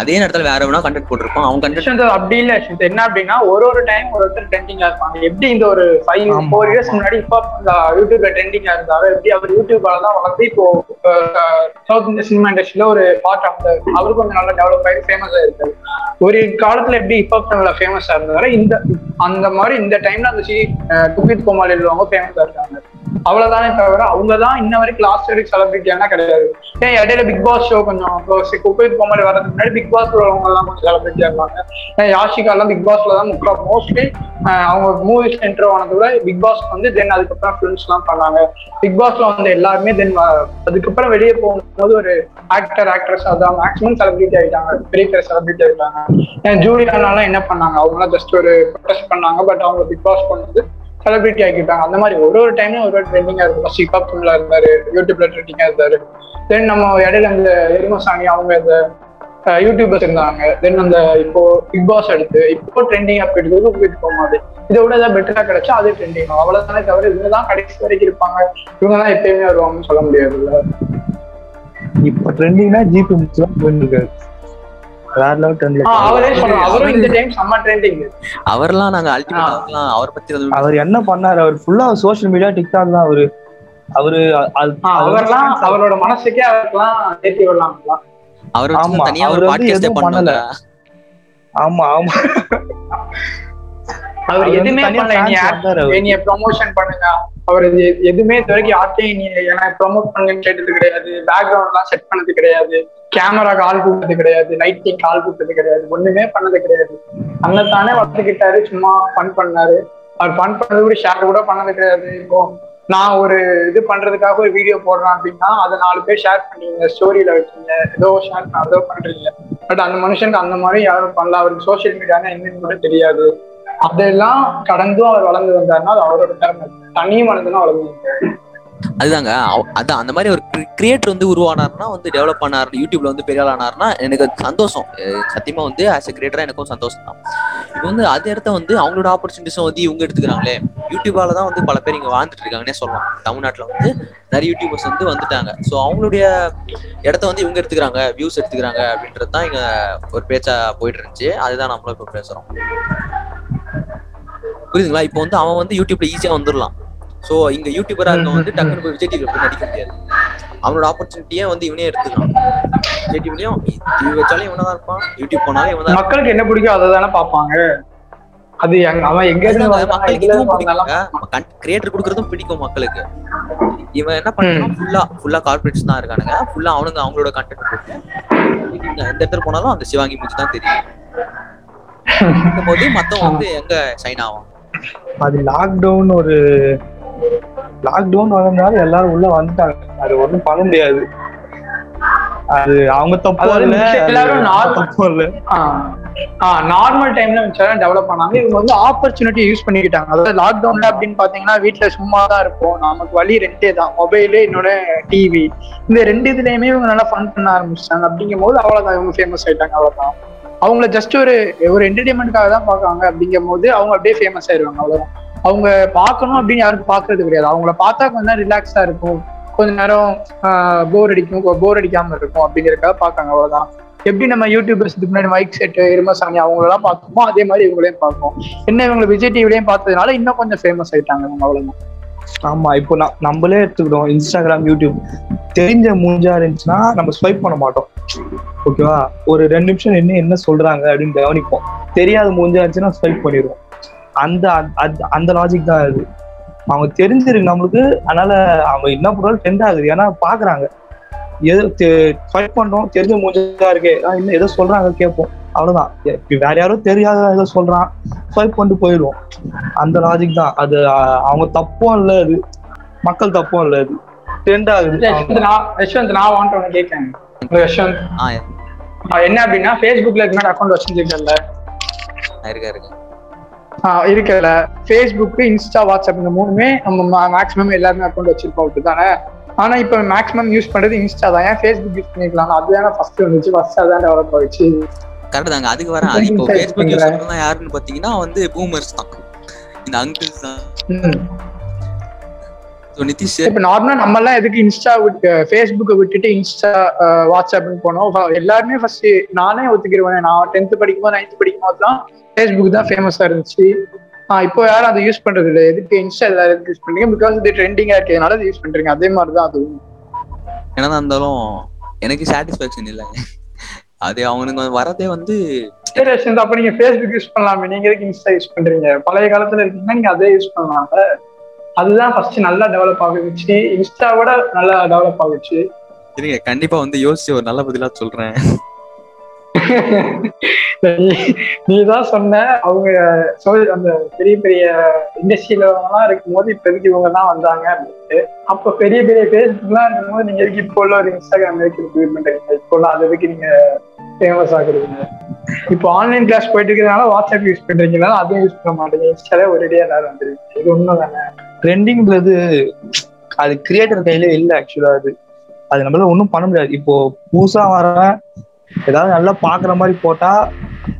அதே நேரத்தில் வேற வேணா கண்டெக்ட் போட்டிருப்பான். அவன் கண்டெக்ட் அப்படி இல்லை என்ன அப்படின்னா ஒரு ஒரு டைம் ஒரு ஒருத்தர் ட்ரெண்டிங்காக இருப்பாங்க. எப்படி இந்த ஒரு ஃபைவ் ஃபோர் இயர்ஸ் முன்னாடி இப்போ யூடியூப்ல ட்ரெண்டிங்காக இருந்தாலும் எப்படி அவர் யூடியூபால தான் வளர்ந்து இப்போ சவுத் இந்தியன் சினிமா இண்டஸ்ட்ரியில ஒரு பார்ட் ஆஃப் அவருக்கு கொஞ்சம் நல்லா டெவலப் ஆகி ஃபேமஸாக இருக்காரு. ஒரு காலத்துல எப்படி ஹிப்ஹாப் ஃபேமஸாக இருந்ததால இந்த அந்த மாதிரி இந்த டைம்ல அந்த குக்வித் கோமாளி உள்ளவங்க ஃபேமஸாக இருக்காங்க. அவ்வளவுதானே தவிர அவங்கதான் இன்ன வரைக்கும் லாஸ்ட் வரைக்கும் செலிபிரிட்டியானா கிடையாது. ஏன் இடையில பிக் பாஸ் ஷோ கொஞ்சம் குக்வித் கோமாளி வர்றதுக்கு முன்னாடி பிக் பாஸ் உள்ளவங்க எல்லாம் கொஞ்சம் செலிபிரிட்டியா இருக்காங்க. யாஷிகா எல்லாம் பிக் பாஸ்ல தான் முக்கிய மோஸ்ட்லி அவங்க மூவிஸ் என்ட்ரோ ஆனதுல பிக் பாஸ் வந்து தென் அதுக்கப்புறம் ஃபிலிம்ஸ் எல்லாம் பண்ணாங்க. பிக் பாஸ்ல வந்து எல்லாருமே தென் அதுக்கப்புறம் வெளியே போகும்போது ஒரு ஆக்டர் ஆக்ட்ரஸ் அதான் மேக்ஸிமம் செலிபிரிட்டி ஆகிட்டாங்க, பெரிய பெரிய செலிபிரிட்டி ஆகிட்டாங்க. ஏன் ஜூலியானாலாம் என்ன பண்ணாங்க? அவங்களாம் ஜஸ்ட் ஒரு ப்ரொடெஸ்ட் பண்ணாங்க, பட் அவங்க பிக் பாஸ் பண்ணது செலிபிரிட்டி ஆகிட்டாங்க. அந்த மாதிரி ஒரு ஒரு டைம்ல ஒரு ஒரு ட்ரெண்டிங்கா இருக்கும். சிகாப்ல இருந்தாரு, யூடியூப்ல ட்ரெண்டிங்கா இருந்தாரு. தென் நம்ம இடையில இந்த எரிமசாணி அவங்க இந்த யூடியூபர்ஸ் இருந்தாங்க. தென் அந்த இப்போ பிக் பாஸ் எடுத்து இப்போ ட்ரெண்டிங் அப்படி எடுத்து போயிட்டு போக மாதிரி இதை விட ஏதாவது பெட்டரா கிடைச்சா அது ட்ரெண்டிங் ஆகும். அவ்வளவுதானே தவிர இவங்கதான் கடைசி வரைக்கும் இருப்பாங்க, இவங்க தான் எப்பயுமே வருவாங்கன்னு சொல்ல முடியாது. இப்போ ட்ரெண்டிங்னா ஜிபி முடிச்சுதான் அவர்லாம் நாங்க அவர் பத்தி அவர் என்ன பண்ணாரு, அவர் ஃபுல்லா சோசியல் மீடியா டிக்டாக் தான் அவரு அவரு அவர்லாம் அவரோட மனசுக்கே அவருக்குலாம் ஏற்றி விடலாம்ல. அவர் வந்து தனியா ஒரு பாட்காஸ்ட் பண்ணல. ஆமா ஆமா அவர் எதுமே பண்ணல. நீ நீ ப்ரமோஷன் பண்ணுங்க, அவர் எதுமே இதுவரைக்கும் யார்ட்டையும் நீ என்ன ப்ரமோட் பண்ணுங்கன்னு கேட்டது கிடையாது, பேக்ரவுண்ட் எல்லாம் செட் பண்ணது கிடையாது, கேமரா கால் கூப்பிட்டது கிடையாது, லைட்டிங் கால் கூப்பிட்டது கிடையாது, ஒண்ணுமே பண்ணது கிடையாது. அங்க தானே வளர்த்துக்கிட்டாரு, சும்மா ஃபன் பண்ணாரு. அவர் ஃபன் பண்ணது கூட ஷேர் கூட பண்ணது கிடையாது. இப்போ நான் ஒரு இது பண்றதுக்காக ஒரு வீடியோ போடுறேன் அப்படின்னா அதை நாலு பேர் ஷேர் பண்றீங்க, ஸ்டோரியில வைக்கீங்க, ஏதோ ஷேர் ஏதோ பண்றீங்க. பட் அந்த மனுஷனுக்கு அந்த மாதிரி யாரும் பண்ணல. அவருக்கு சோசியல் மீடியானா என்னன்னு கூட தெரியாது. அதெல்லாம் கடந்தும் அவர் வளர்ந்து வந்தாருன்னா அது அவரோட திறமை, தனி மனதுன்னா வளர்ந்து வந்தாரு. அதுதாங்க அதான் அந்த மாதிரி ஒரு கிரியேட்டர் வந்து உருவானாருன்னா வந்து டெவலப் ஆனாரு, யூடியூப்ல வந்து பெரிய ஆள் ஆனாருன்னா எனக்கு சந்தோஷம். சத்தியமா வந்து ஆஸ் எ கிரியேட்டரா எனக்கும் சந்தோஷம் தான். இப்போ வந்து அதே இடத்த வந்து அவங்களோட ஆப்பர்ச்சுனிட்டிஸும் வந்து இவங்க எடுத்துக்கிறாங்களே, யூடியூபால தான் வந்து பல பேர் இங்க வாழ்ந்துட்டு இருக்காங்கன்னே சொல்லலாம். தமிழ்நாட்டில் வந்து நிறைய யூடியூபர்ஸ் வந்து வந்துட்டாங்க. ஸோ அவங்களுடைய இடத்த வந்து இவங்க எடுத்துக்கிறாங்க, வியூஸ் எடுத்துக்கிறாங்க அப்படின்றது தான் இங்க ஒரு பேச்சா போயிட்டு இருந்துச்சு. அதுதான் நம்மளும் இப்போ பேசுறோம், புரியுதுங்களா? இப்போ வந்து அவன் வந்து யூடியூப்ல ஈஸியா வந்துடலாம். ஸோ இங்கே யூடியூபராக இருக்க வந்து டக்குனு போய் விஜய் டிவியில் போய் நடிக்க முடியாது. அவனோட ஆப்பர்ச்சுனிட்டியே வந்து இவனே எடுத்துக்கலாம். விஜய் டிவிலையும் டிவி வச்சாலும் இவனை தான் இருப்பான், யூடியூப் போனாலும் இவன் தான். மக்களுக்கு என்ன பிடிக்கும் அதை தானே பார்ப்பாங்க. அது அவன் எங்க மக்களுக்கு இதுவும் பிடிக்கும், கிரியேட்டர் கொடுக்குறதும் பிடிக்கும் மக்களுக்கு. இவன் என்ன பண்ணுறான், ஃபுல்லா ஃபுல்லா கார்பரேட்ஸ் தான் இருக்கானுங்க. ஃபுல்லா அவனுங்க அவங்களோட கண்டென்ட் போட்டு எந்த இடத்துல போனாலும் அந்த சிவாங்கி மூஞ்சி தான் தெரியும். இந்த போது மொத்தம் வந்து எங்க சைன் ஆகும். அது லாக்டவுன் ஒரு லாக்டவுன் வந்ததுனால எல்லாரும் உள்ள வந்துட்டாங்க. அது ஒன்றும் பண்ண முடியாது, அது அவங்க தப்பு இல்ல. எல்லாரும் தப்பு இல்ல, நார்மல் டைம்ல டெவலப் பண்ணாங்க. இவங்க வந்து ஆப்பர்ச்சுனிட்டி யூஸ் பண்ணிக்கிட்டாங்க. அதாவது லாக்டவுன்ல அப்படின்னு பாத்தீங்கன்னா வீட்டுல சும்மா தான் இருப்போம், நமக்கு வழி ரெண்டே தான், மொபைலு இன்னொட டிவி. இந்த ரெண்டு இதுலயுமே இவங்க நல்லா ஃபன் பண்ண ஆரம்பிச்சிட்டாங்க. அப்படிங்கும் போது அவ்வளவுதான், இவங்க ஃபேமஸ் ஆயிட்டாங்க. அவ்வளவுதான், அவங்கள ஜஸ்ட் ஒரு ஒரு என்டர்டைன்மெண்ட்காக தான் பாக்காங்க. அப்படிங்கும் போது அவங்க அப்படியே ஃபேமஸ் ஆயிடுவாங்க. அவ்வளவுதான், அவங்க பார்க்கணும் அப்படின்னு யாரும் பாக்குறது கிடையாது. அவங்கள பார்த்தா கொஞ்ச நேரம் ரிலாக்ஸா இருக்கும், கொஞ்ச நேரம் போர் அடிக்கும், போர் அடிக்காம இருக்கும் அப்படிங்கிறதுக்காக பாக்காங்க. அவ்வளவுதான். எப்படி நம்ம யூடியூபர்ஸ் இதுக்கு முன்னாடி மைக் செட்டு இரும சாமி அவங்களெல்லாம் பார்க்குமோ அதே மாதிரி இவங்களையும் பார்ப்போம். என்ன இவங்களை விஜய் டிவிலையும் பார்த்ததுனால இன்னும் கொஞ்சம் ஃபேமஸ் ஆயிட்டாங்க இவங்க. அவ்வளவுதான். ஆமா, இப்போ நான் நம்மளே எடுத்துக்கிட்டோம், இன்ஸ்டாகிராம் யூடியூப் தெரிஞ்ச மூஞ்சா இருந்துச்சுன்னா நம்ம ஸ்வைப் பண்ண மாட்டோம். ஓகேவா, ஒரு ரெண்டு நிமிஷம் என்ன என்ன சொல்றாங்க அப்படின்னு கவனிப்போம். தெரியாத மூஞ்சா இருந்துச்சுன்னா ஸ்வைப் பண்ணிடுவோம். அந்த அந்த லாஜிக் தான் அது. அவங்க தெரிஞ்சிருக்கு நம்மளுக்கு, அதனால அவங்க என்ன பண்ணாலும் ட்ரெண்ட் ஆகுது. ஏன்னா பாக்குறாங்க, எது ஃபைட் பண்றோம், தெரிஞ்ச மூஞ்சா இருக்கு, இன்னும் எதோ சொல்றாங்க கேட்போம். அவ்வளவுதான். வேற யாரும் தெரியாத ஏதோ சொல்றான், ஃபைட் பண்ணிட்டு போயிடுவோம். அந்த லாஜிக் தான் அது. அவங்க தப்பும் இல்லை, அது மக்கள் தப்பும் இல்லை, அது ட்ரெண்ட் ஆகுது. யஷ்வந்த், நான் வாண்டவன் கேட்கேன் யஷ்வந்த், என்ன அப்படின்னா ஃபேஸ்புக்ல இருக்கு அக்கௌண்ட் வச்சிருக்கல இருக்கா இருக்கு இருக்கல Facebook, இன்ஸ்டா, வாட்ஸ்அப் இந்த மூணுமே நம்ம மேக்ஸிமம் எல்லாருமே அக்கௌண்ட் வச்சிருப்போம் அப்படித்தானே. ஆனா இப்ப மேக்ஸிமம் யூஸ் பண்றது இன்ஸ்டா தான். ஏன் Facebook யூஸ் பண்ணிக்கலாம், அதுதான் ஃபர்ஸ்ட் வந்துச்சு, ஃபர்ஸ்ட் அதான் டெவலப் ஆயிடுச்சு. கரெக்ட் தாங்க. அதுக்கு வர இப்போ Facebook யூஸ் பண்றதுனா யாருன்னு பாத்தீங்கன்னா வந்து பூமர்ஸ் தான், இந்த அங்கிள்ஸ் தான். சோ நிதிஷ் இப்ப நார்மலா நம்ம எல்லாம் எதுக்கு இன்ஸ்டா Facebook விட்டுட்டு இன்ஸ்டா வாட்ஸ்அப்னு போனோம். எல்லாருமே ஃபர்ஸ்ட் நானே ஒத்துக்கிறேன், நான் பன்னிரண்டாவது படிக்கும்போது நைன்த் படிக்கும்போது தான் ஃபேஸ்புக் தான் ஃபேமஸா இருந்துச்சு. இப்போ யாரும் அதை யூஸ் பண்றது இல்லை. எதுக்கு இன்ஸ்டா எல்லாரும் யூஸ் பண்றீங்க, பிகாஸ் இது ட்ரெண்டிங்கா இருக்கிறதுனால அதை யூஸ் பண்றீங்க. அதே மாதிரிதான் அதுவும். என்னதான் இருந்தாலும் எனக்கு சாட்டிஸ்ஃபேக்ஷன் இல்லை, அது அவனுக்கு வரதே வந்து. அப்ப நீங்க ஃபேஸ்புக் யூஸ் பண்ணலாமே, நீங்க எதுக்கு இன்ஸ்டா யூஸ் பண்றீங்க? பழைய காலத்துல இருக்கீங்கன்னா நீங்க அதே யூஸ் பண்ணலாம்ல. அதுதான் ஃபர்ஸ்ட் நல்லா டெவலப் ஆகிடுச்சு, இன்ஸ்டாவோட நல்லா டெவலப் ஆகிடுச்சு. சரிங்க, கண்டிப்பா வந்து யோசிச்சு ஒரு நல்ல பதிலா சொல்றேன். நீதான் சொன்ன அவங்க அந்த பெரிய பெரிய இண்டஸ்ட்ரியில எல்லாம் இருக்கும்போது இப்ப எதுக்கு இவங்க தான் வந்தாங்க அப்படின்ட்டு. அப்ப பெரிய பெரிய ஃபேஸ்புக் எல்லாம் இருக்கும்போது நீங்க எதுக்கு இப்போ உள்ள ஒரு இன்ஸ்டாகிராம் எதுக்கு ரிக்ரூட் பண்றீங்க, இப்போ எல்லாம் அது எதுக்கு நீங்க ஃபேமஸ் ஆகுறீங்க? இப்போ ஆன்லைன் கிளாஸ் போயிட்டு இருக்கிறதுனால வாட்ஸ்அப் யூஸ் பண்றீங்கனால அதையும் யூஸ் பண்ண மாட்டீங்க, இன்ஸ்டாலே ஒரேடியா எல்லாரும் வந்துருக்கு. இது ஒண்ணும் தானே ட்ரெண்டிங்கிறது, அது கிரியேட்டர் கையில இல்லை ஆக்சுவலா. அது அது நம்மளால ஒன்றும் பண்ண முடியாது. இப்போ புதுசா வர ஏதாவது நல்லா பார்க்குற மாதிரி போட்டால்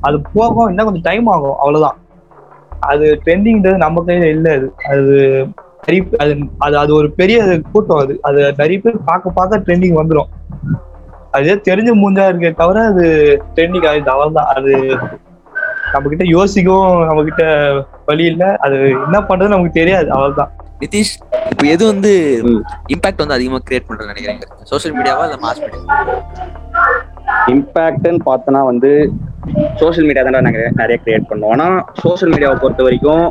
அது போகும், இன்னும் கொஞ்சம் டைம் ஆகும், அவ்வளோதான். அது ட்ரெண்டிங்கிறது நம்ம கையில் இல்லை. அது அது நிறைய அது அது அது ஒரு பெரிய கூட்டம். அது அது நிறைய பேர் பார்க்க பார்க்க ட்ரெண்டிங் வந்துடும். அதே தெரிஞ்ச மூஞ்சா இருக்கே தவிர அது ட்ரெண்டிங் ஆகுது, அவ்வளோதான். அது நம்ம கிட்ட யோசிக்கும், நம்ம கிட்ட வழி இல்லை, அது என்ன பண்றது நமக்கு தெரியாது, அவ்வளோதான். நிதிஷ், இப்போ எது வந்து இம்பாக்ட் வந்து அதிகமாக கிரியேட் பண்றதுன்னு நினைக்கிறீங்க, சோஷியல் மீடியாவா இல்லை மாஸ் மீடியா? இம்பாக்ட்ன்னு பார்த்தோன்னா வந்து சோஷியல் மீடியா தான் நாங்கள் நிறைய கிரியேட் பண்ணுவோம். ஆனால் சோஷியல் மீடியாவை பொறுத்த வரைக்கும்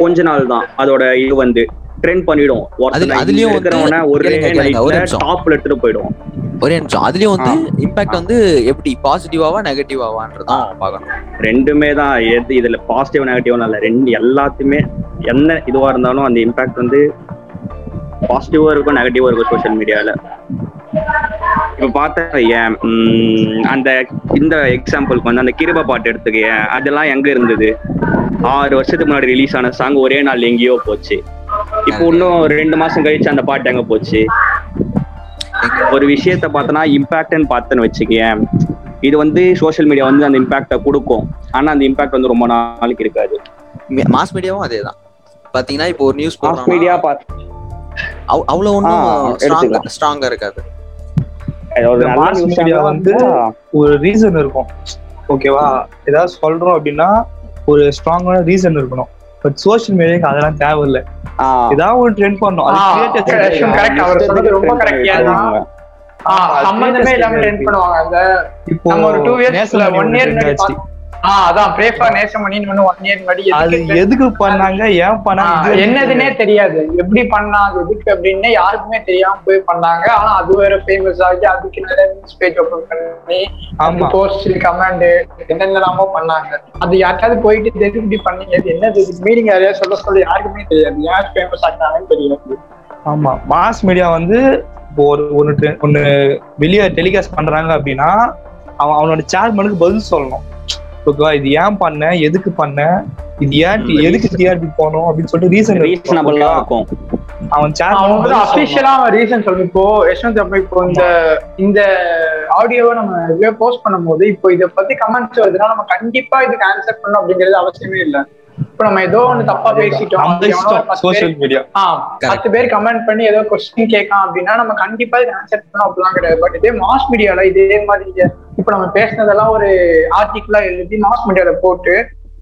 கொஞ்ச நாள் தான் அதோட இது வந்து ட்ரெண்ட் பண்ணிடும். ஒரே டாப்ல எடுத்துட்டு போயிடும். ஒரே நிமிஷம், அதுலயும் வந்து இம்பாக்ட் வந்து எப்படி பாசிட்டிவாவா நெகட்டிவாவான்றதான் பார்க்கணும். ரெண்டுமே தான். எது இதுல பாசிட்டிவ் நெகட்டிவா இல்லை, ரெண்டு எல்லாத்தையுமே என்ன இதுவா இருந்தாலும் அந்த இம்பாக்ட் வந்து பாசிட்டிவா இருக்கும், நெகட்டிவா இருக்கும். சோஷியல் மீடியால இப்ப பார்த்தேன், அந்த இந்த எக்ஸாம்பிளுக்கு வந்து அந்த கிருபா பாட்டு எடுத்துக்க, அதெல்லாம் எங்க இருந்தது? ஆறு வருஷத்துக்கு முன்னாடி ரிலீஸ் ஆன சாங் ஒரே நாள் எங்கேயோ போச்சு. இப்போ இன்னும் ரெண்டு மாசம் கழிச்சு அந்த பாட்டு எங்க போச்சு? ஒரு விஷயத்த பார்த்தோன்னா இம்பாக்ட்ன்னு பார்த்தேன்னு வச்சுக்கேன், இது வந்து சோஷியல் மீடியா வந்து அந்த இம்பாக்டை கொடுக்கும். ஆனா அந்த இம்பாக்ட் வந்து ரொம்ப நாளைக்கு இருக்காது. மாஸ் மீடியாவும் அதே தான் பாத்தீங்கன்னா, இப்போ ஒரு நியூஸ் மாஸ் மீடியா அவ்வளோ ஒன்றும் ஸ்ட்ராங்கா இருக்காது. மாஸ் மீடியா வந்து ஒரு ரீசன் இருக்கும், ஓகேவா? ஏதாவது சொல்றோம் அப்படின்னா ஒரு ஸ்ட்ராங்கான ரீசன் இருக்கணும். பட் சோஷியல் மீடியாக்கு அதெல்லாம் தேவையில்லை. ஏதாவது ஒரு ட்ரெண்ட் பண்ணணும், அது கரெக்ட். அவர் சொல்றது ரொம்ப கரெக்ட். ஆ, சம்பந்தமே இல்லாம ட்ரெண்ட் பண்ணுவாங்க. இப்போ நம்ம ஒரு டூ இயர்ஸ்ல ஒன் இயர் நடந்துச்சு. ஆ, அதான் பிரே ஃபார் நேஷன் மணி இன்னும் ஒன் இயர் முன்னாடி எதுக்கு எதுக்கு பண்ணாங்க, ஏன் பண்ணாங்க, என்னதுன்னே தெரியாது. எப்படி பண்ணாங்க, எதுக்கு அப்படின்னே யாருக்குமே தெரியாம போய் பண்ணாங்க. ஆனா அது வேற ஃபேமஸ் ஆகி அதுக்கு நிறைய நியூஸ் பேஜ் ஓபன் பண்ணி அவங்க போஸ்ட் கமெண்ட் என்னென்னலாமோ பண்ணாங்க. அது யாருக்காவது போயிட்டு தெரிஞ்சு இப்படி பண்ணீங்க, அது என்னது மீனிங் யாரையா சொல்ல சொல்ல யாருக்குமே தெரியாது, யார் ஃபேமஸ் ஆகினாலும் தெரியாது. ஆமா, மாஸ் மீடியா வந்து இப்போ ஒரு ஒன்று ஒன்று வெளியே டெலிகாஸ்ட் பண்றாங்க அப்படின்னா அவன் அவனோட சேர்மனுக்கு பதில் சொல்லணும், ஓகேவா? இது ஏன் பண்ண, எதுக்கு பண்ண, இது ஏன் எதுக்கு டிஆர்பி போனோம் அப்படின்னு சொல்லிட்டு ரீசன் ரீசனபிளா இருக்கும். அவன் சேர்மன் அஃபிஷியலா அவன் ரீசன் சொல்லணும். இப்போ யஷ்வந்த் அப்பா, இப்போ இந்த இந்த ஆடியோவை நம்ம இதுவே போஸ்ட் பண்ணும்போது இப்போ இதை பத்தி கமெண்ட்ஸ் வருதுன்னா நம்ம கண்டிப்பா இதுக்கு ஆன்சர் பண்ணணும் அப்படிங்கிறது அவசியமே இல்லை. இப்போ நம்ம ஏதோ ஒண்ணு தப்பா பேசிட்டோம், பத்து பேர் கமெண்ட் பண்ணி ஏதோ கொஸ்டின் கேட்கலாம் அப்படின்னா நம்ம கண்டிப்பா இது ஆன்சர் பண்ணோம் அப்படிலாம் கிடையாது. பட் இதே மாஸ் மீடியால இதே மாதிரி இப்ப நம்ம பேசினதெல்லாம் ஒரு ஆர்டிகிளா எழுதி மாஸ் மீடியால போட்டு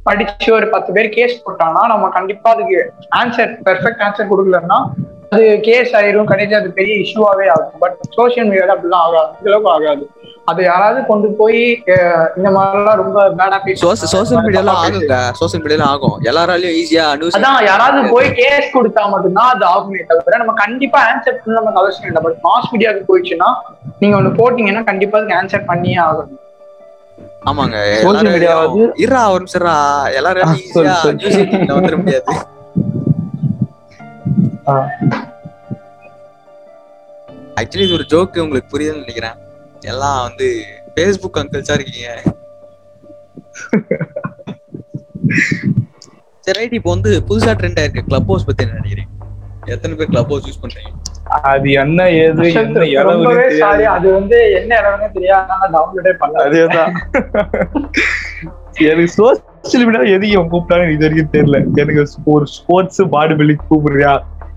படிச்சு ஒரு பத்து பேர் கேஸ் போட்டோம்னா நம்ம கண்டிப்பா அதுக்கு ஆன்சர் பெர்ஃபெக்ட் ஆன்சர் கொடுக்கலன்னா அது கேஸ் ஆயிரும், கண்டிப்பா அது பெரிய இஷ்யூவாவே ஆகும். பட் சோசியல் மீடியால அப்படிலாம் ஆகாது, இந்த அளவுக்கு ஆகாது. அது யாராவது கொண்டு போய் இந்த மாதிரிலாம் ரொம்ப பேடா பேசி சோசியல் மீடியால ஆகுங்க, சோசியல் மீடியால ஆகும் எல்லாராலையும் ஈஸியா. அதான் யாராவது போய் கேஸ் கொடுத்தா மட்டும்தான் அது ஆகுமே தவிர நம்ம கண்டிப்பா ஆன்சர் பண்ண நமக்கு அவசியம் இல்லை. பட் மாஸ் மீடியாவுக்கு போயிடுச்சுன்னா நீங்க ஒண்ணு போட்டீங்கன்னா கண்டிப்பா அதுக்கு ஆன்சர் பண்ணியே ஆகும். ஆமாங்க, சோசியல் மீடியாவது இரா ஒரு சிறா எல்லாரும் ஈஸியா நியூஸ் வந்துட முடியாது. ஆக்சுவலி இது ஒரு ஜோக்கு, உங்களுக்கு புரியுதுன்னு நினைக்கிறேன். எல்லாம் வந்து ஃபேஸ்புக் அங்கிள்ஸா இருக்கீங்க. சரி, இப்போ வந்து புதுசா ட்ரெண்ட் ஆயிருக்கு கிளப் ஹவுஸ் பத்தி என்ன நினைக்கிறீங்க? எத்தனை பேர் கிளப் ஹவுஸ் யூஸ் பண்றீங்க? அது என்ன ஏது என்ன இலவனே சாரி அது வந்து என்ன இலவனே தெரியாதனால டவுன்லோடே பண்ணல. அதேதான், எனக்கு சோஷியல் மீடியா எதுக்கு கூப்பிட்டாங்க இது வரைக்கும் தெரியல. எனக்கு ஒரு ஸ்போர்ட்ஸ் பாடி பில்டிங் கூப்பிடுறியா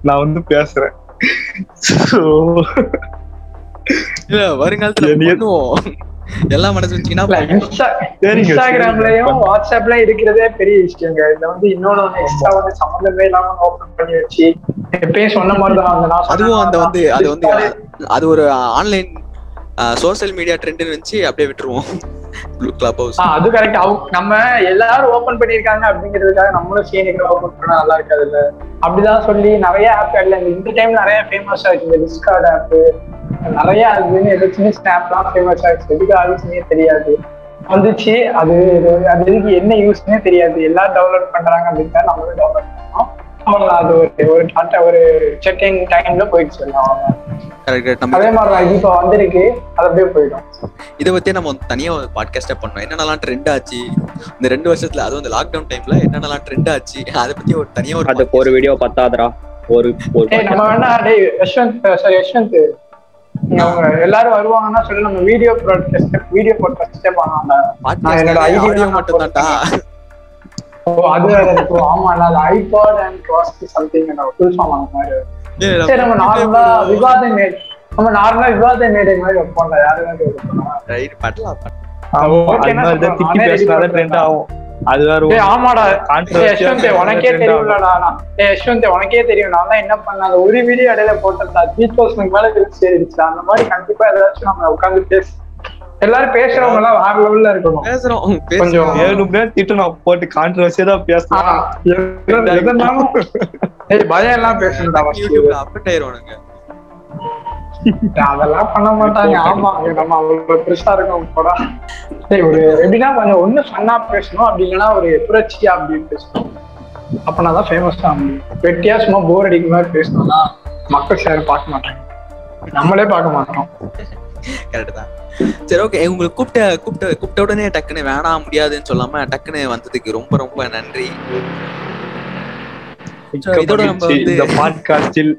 நான் வந்து பேசுறேன். வருங்காலத்துல எல்லாம் மனசு இன்ஸ்டாகிராம்லயும் வாட்ஸ்அப்லயும் இருக்கிறதே பெரிய விஷயங்க. இதுல வந்து இன்னொன்னு எக்ஸ்ட்ரா வந்து சம்பந்தமே இல்லாம ஓபன் பண்ணி வச்சு எப்பயும் சொன்ன மாதிரிதான் அதுவும் அந்த வந்து அது வந்து அது ஒரு ஆன்லைன் சோசியல் மீடியா ட்ரெண்ட்னு வச்சு அப்படியே விட்டுருவோம். அது கரெக்ட். நம்ம எல்லாரும் ஓபன் பண்ணிருக்காங்க அப்படிங்கிறதுக்காக நம்மளும் சீனியர் ஓபன் பண்ணா நல்லா இருக்காது இல்ல? அப்படிதான் சொல்லி நிறைய ஆப் இல்ல இந்த டைம் நிறைய ஃபேமஸா இருக்கு. டிஸ்கார்ட் ஆப் நிறைய அதுன்னு எதாச்சும் ஸ்னாப்லாம் ஃபேமஸ் ஆயிடுச்சு. எதுக்கு ஆயிடுச்சுன்னே தெரியாது, வந்துச்சு. அது அது எதுக்கு என்ன யூஸ்னே தெரியாது. எல்லாரும் டவுன்லோட் பண்றாங்க அப்படின்னா நம்மளும் டவுன்லோட் பண்ணோம். அவங்களா அது ஒரு ஒரு டாட்டா ஒரு செக்கிங் டைம்ல போயிடுச்சு. அதே மாதிரி இப்போ வந்திருக்கு, அது அப்படியே போயிடும். இதை பத்தி நம்ம தனியா ஒரு பாட்காஸ்டா பண்ணோம், என்னென்னலாம் ட்ரெண்ட் ஆச்சு இந்த ரெண்டு வருஷத்துல, அது வந்து லாக்டவுன் டைம்ல என்னென்னலாம் ட்ரெண்ட் ஆச்சு அதை பத்தி ஒரு தனியா ஒரு அது ஒரு வீடியோ பத்தாதரா ஒரு நம்ம வேணா. டேய் யஷ்வந்த் சாரி யஷ்வந்த் எல்லாரும் வருவாங்கன்னா சொல்லி நம்ம வீடியோ வீடியோ போட்டு என்ன பண்ண ஒரு வீடியோ இடையில போட்டா மேல சேரிச்சு அந்த மாதிரி கண்டிப்பா ஏதாச்சும் நம்ம உட்காந்து பேசு எல்லாரும் பேசுறவங்க எல்லாம் வேற லெவல்ல இருக்கணும். பேசுறோம் கொஞ்சம் ஏழு பேர் திட்டணும் போட்டு கான்ட்ரவர்சியா தான் பேசலாம். ஏய் பயம் எல்லாம் பேசணும்டா. யூடியூப்ல அப்டேட் ஆயிருவானுங்க. அதெல்லாம் பண்ண மாட்டாங்க. ஆமா நம்ம அவ்வளவு பெருசா இருக்கும் போடா. ஏய் ஒரு எப்படின்னா கொஞ்சம் ஒண்ணு ஃபன்னா பேசணும் அப்படின்னா ஒரு புரட்சியா அப்படின்னு பேசணும். அப்பனாதான் ஃபேமஸ் தான் முடியும். வெட்டியா சும்மா போர் அடிக்கிற மாதிரி பேசணும்னா மக்கள் யாரும் பார்க்க மாட்டாங்க. நம்மளே பார்க்க மாட்டோம். கரெக்ட் தான். சரி ஓகே, உங்களுக்கு கூப்பிட்ட கூப்பிட்ட கூப்பிட்ட உடனே டக்குன்னு வேணா முடியாதுன்னு சொல்லாம டக்குன்னு வந்ததுக்கு ரொம்ப ரொம்ப நன்றி. இதோட நம்ம வந்து இந்த பாட்காஸ்டில்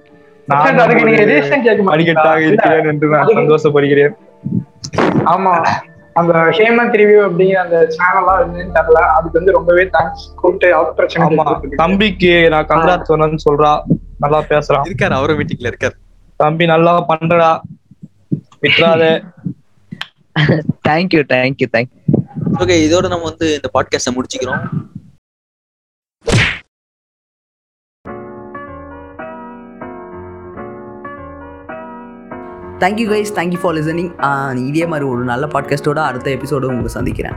நான் அதுக்கு நீங்க ரெஜிஸ்ட்ரேஷன் கேட்க அடிக்கட்டாக இருக்கிறேன் என்று நான் சந்தோஷப்படுகிறேன். ஆமா அந்த ஹேமந்த் ரிவ்யூ அப்படிங்கிற அந்த சேனலா என்னன்னு தெரியல, அதுக்கு வந்து ரொம்பவே தேங்க்ஸ் கூப்பிட்டு அவர் பிரச்சனை தம்பிக்கு நான் கங்கராட் சொன்னேன்னு சொல்றா, நல்லா பேசுறான் இருக்காரு, அவரும் வீட்டுக்குள்ள இருக்காரு. தம்பி நல்லா பண்றா விட்றாத. Thank you thank you thank you. ஓகே, இதோட நம்ம வந்து இந்த பாட்காஸ்ட்டை முடிச்சுக்கிறோம். Thank you guys, thank you for listening. இதே மாதிரி ஒரு நல்ல பாட்காஸ்ட்டோட அடுத்த எபிசோடு உங்களை சந்திக்கிறேன்.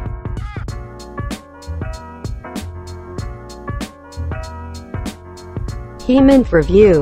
ஹேமந்த் ரிவ்யூ.